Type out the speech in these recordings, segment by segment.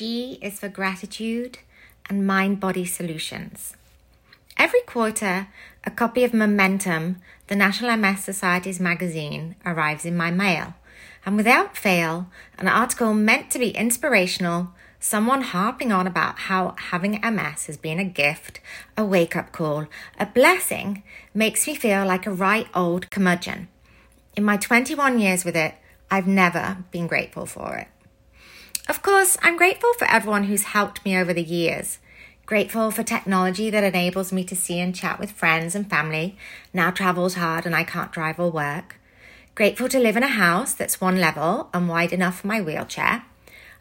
G is for gratitude, and Mind Body Solutions. Every quarter, a copy of Momentum, the National MS Society's magazine, arrives in my mail. And without fail, an article meant to be inspirational, someone harping on about how having MS has been a gift, a wake-up call, a blessing, makes me feel like a right old curmudgeon. In my 21 years with it, I've never been grateful for it. Of course, I'm grateful for everyone who's helped me over the years. Grateful for technology that enables me to see and chat with friends and family. Now travel's hard and I can't drive or work. Grateful to live in a house that's one level and wide enough for my wheelchair.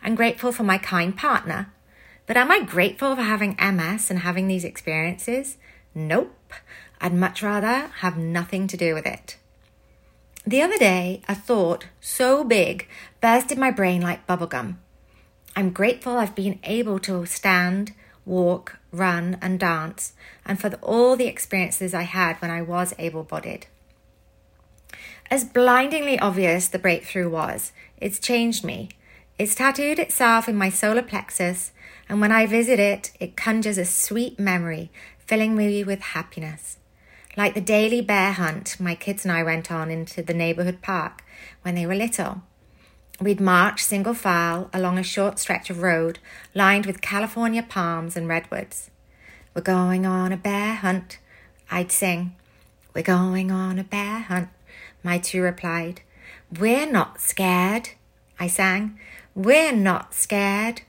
I'm grateful for my kind partner. But am I grateful for having MS and having these experiences? Nope. I'd much rather have nothing to do with it. The other day, a thought so big burst in my brain like bubblegum. I'm grateful I've been able to stand, walk, run, and dance, and for all the experiences I had when I was able-bodied. As blindingly obvious the breakthrough was, it's changed me. It's tattooed itself in my solar plexus, and when I visit it, it conjures a sweet memory, filling me with happiness. Like the daily bear hunt my kids and I went on into the neighborhood park when they were little. We'd march single file along a short stretch of road lined with California palms and redwoods. We're going on a bear hunt, I'd sing. We're going on a bear hunt, my two replied. We're not scared, I sang. We're not scared.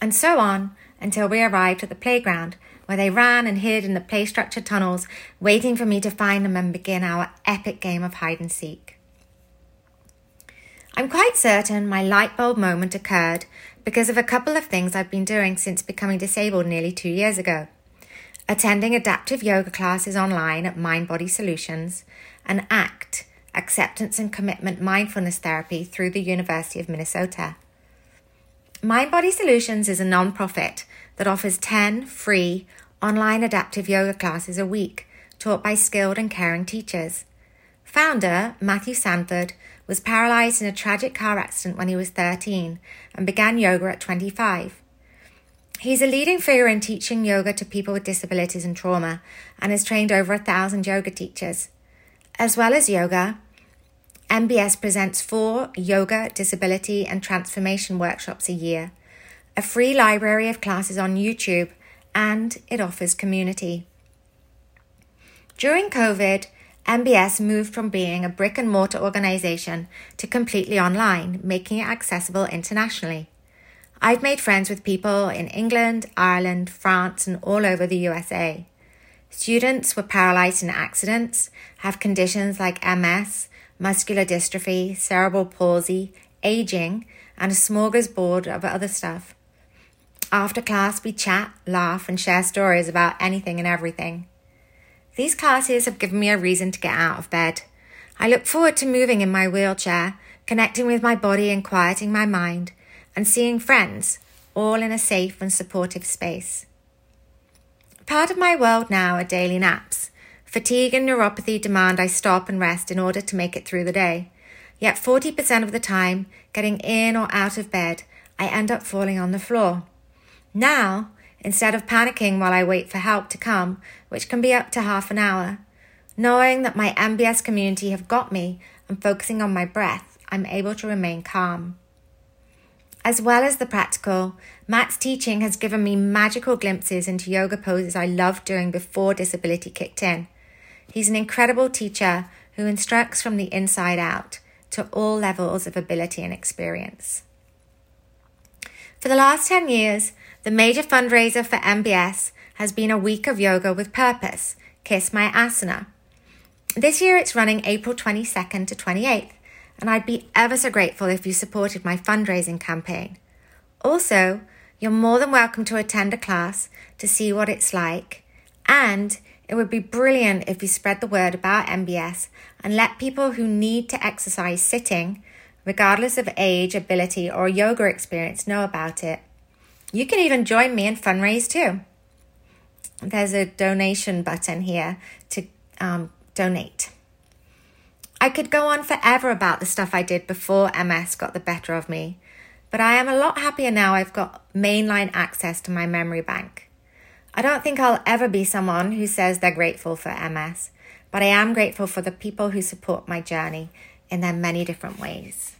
And so on until we arrived at the playground where they ran and hid in the play structure tunnels, waiting for me to find them and begin our epic game of hide and seek. I'm quite certain my light bulb moment occurred because of a couple of things I've been doing since becoming disabled nearly 2 years ago. Attending adaptive yoga classes online at Mind Body Solutions and ACT, Acceptance and Commitment Mindfulness Therapy through the University of Minnesota. Mind Body Solutions is a non-profit that offers 10 free online adaptive yoga classes a week taught by skilled and caring teachers. Founder Matthew Sanford was paralyzed in a tragic car accident when he was 13 and began yoga at 25. He's a leading figure in teaching yoga to people with disabilities and trauma and has trained over 1,000 yoga teachers. As well as yoga, MBS presents 4 yoga, disability and transformation workshops a year, a free library of classes on YouTube, and it offers community. During COVID, MBS moved from being a brick-and-mortar organization to completely online, making it accessible internationally. I've made friends with people in England, Ireland, France, and all over the USA. Students were paralyzed in accidents, have conditions like MS, muscular dystrophy, cerebral palsy, aging, and a smorgasbord of other stuff. After class, we chat, laugh, and share stories about anything and everything. These classes have given me a reason to get out of bed. I look forward to moving in my wheelchair, connecting with my body and quieting my mind, and seeing friends, all in a safe and supportive space. Part of my world now are daily naps. Fatigue and neuropathy demand I stop and rest in order to make it through the day. Yet 40% of the time, getting in or out of bed, I end up falling on the floor. Now, instead of panicking while I wait for help to come, which can be up to half an hour, knowing that my MBS community have got me and focusing on my breath, I'm able to remain calm. As well as the practical, Matt's teaching has given me magical glimpses into yoga poses I loved doing before disability kicked in. He's an incredible teacher who instructs from the inside out to all levels of ability and experience. For the last 10 years, the major fundraiser for MBS has been a week of yoga with purpose, Kiss My Asana. This year it's running April 22nd to 28th, and I'd be ever so grateful if you supported my fundraising campaign. Also, you're more than welcome to attend a class to see what it's like, and it would be brilliant if you spread the word about MBS and let people who need to exercise sitting, regardless of age, ability, or yoga experience, know about it. You can even join me in fundraise too. There's a donation button here to donate. I could go on forever about the stuff I did before MS got the better of me, But I am a lot happier now I've got mainline access to my memory bank. I don't think I'll ever be someone who says they're grateful for MS, but I am grateful for the people who support my journey in their many different ways.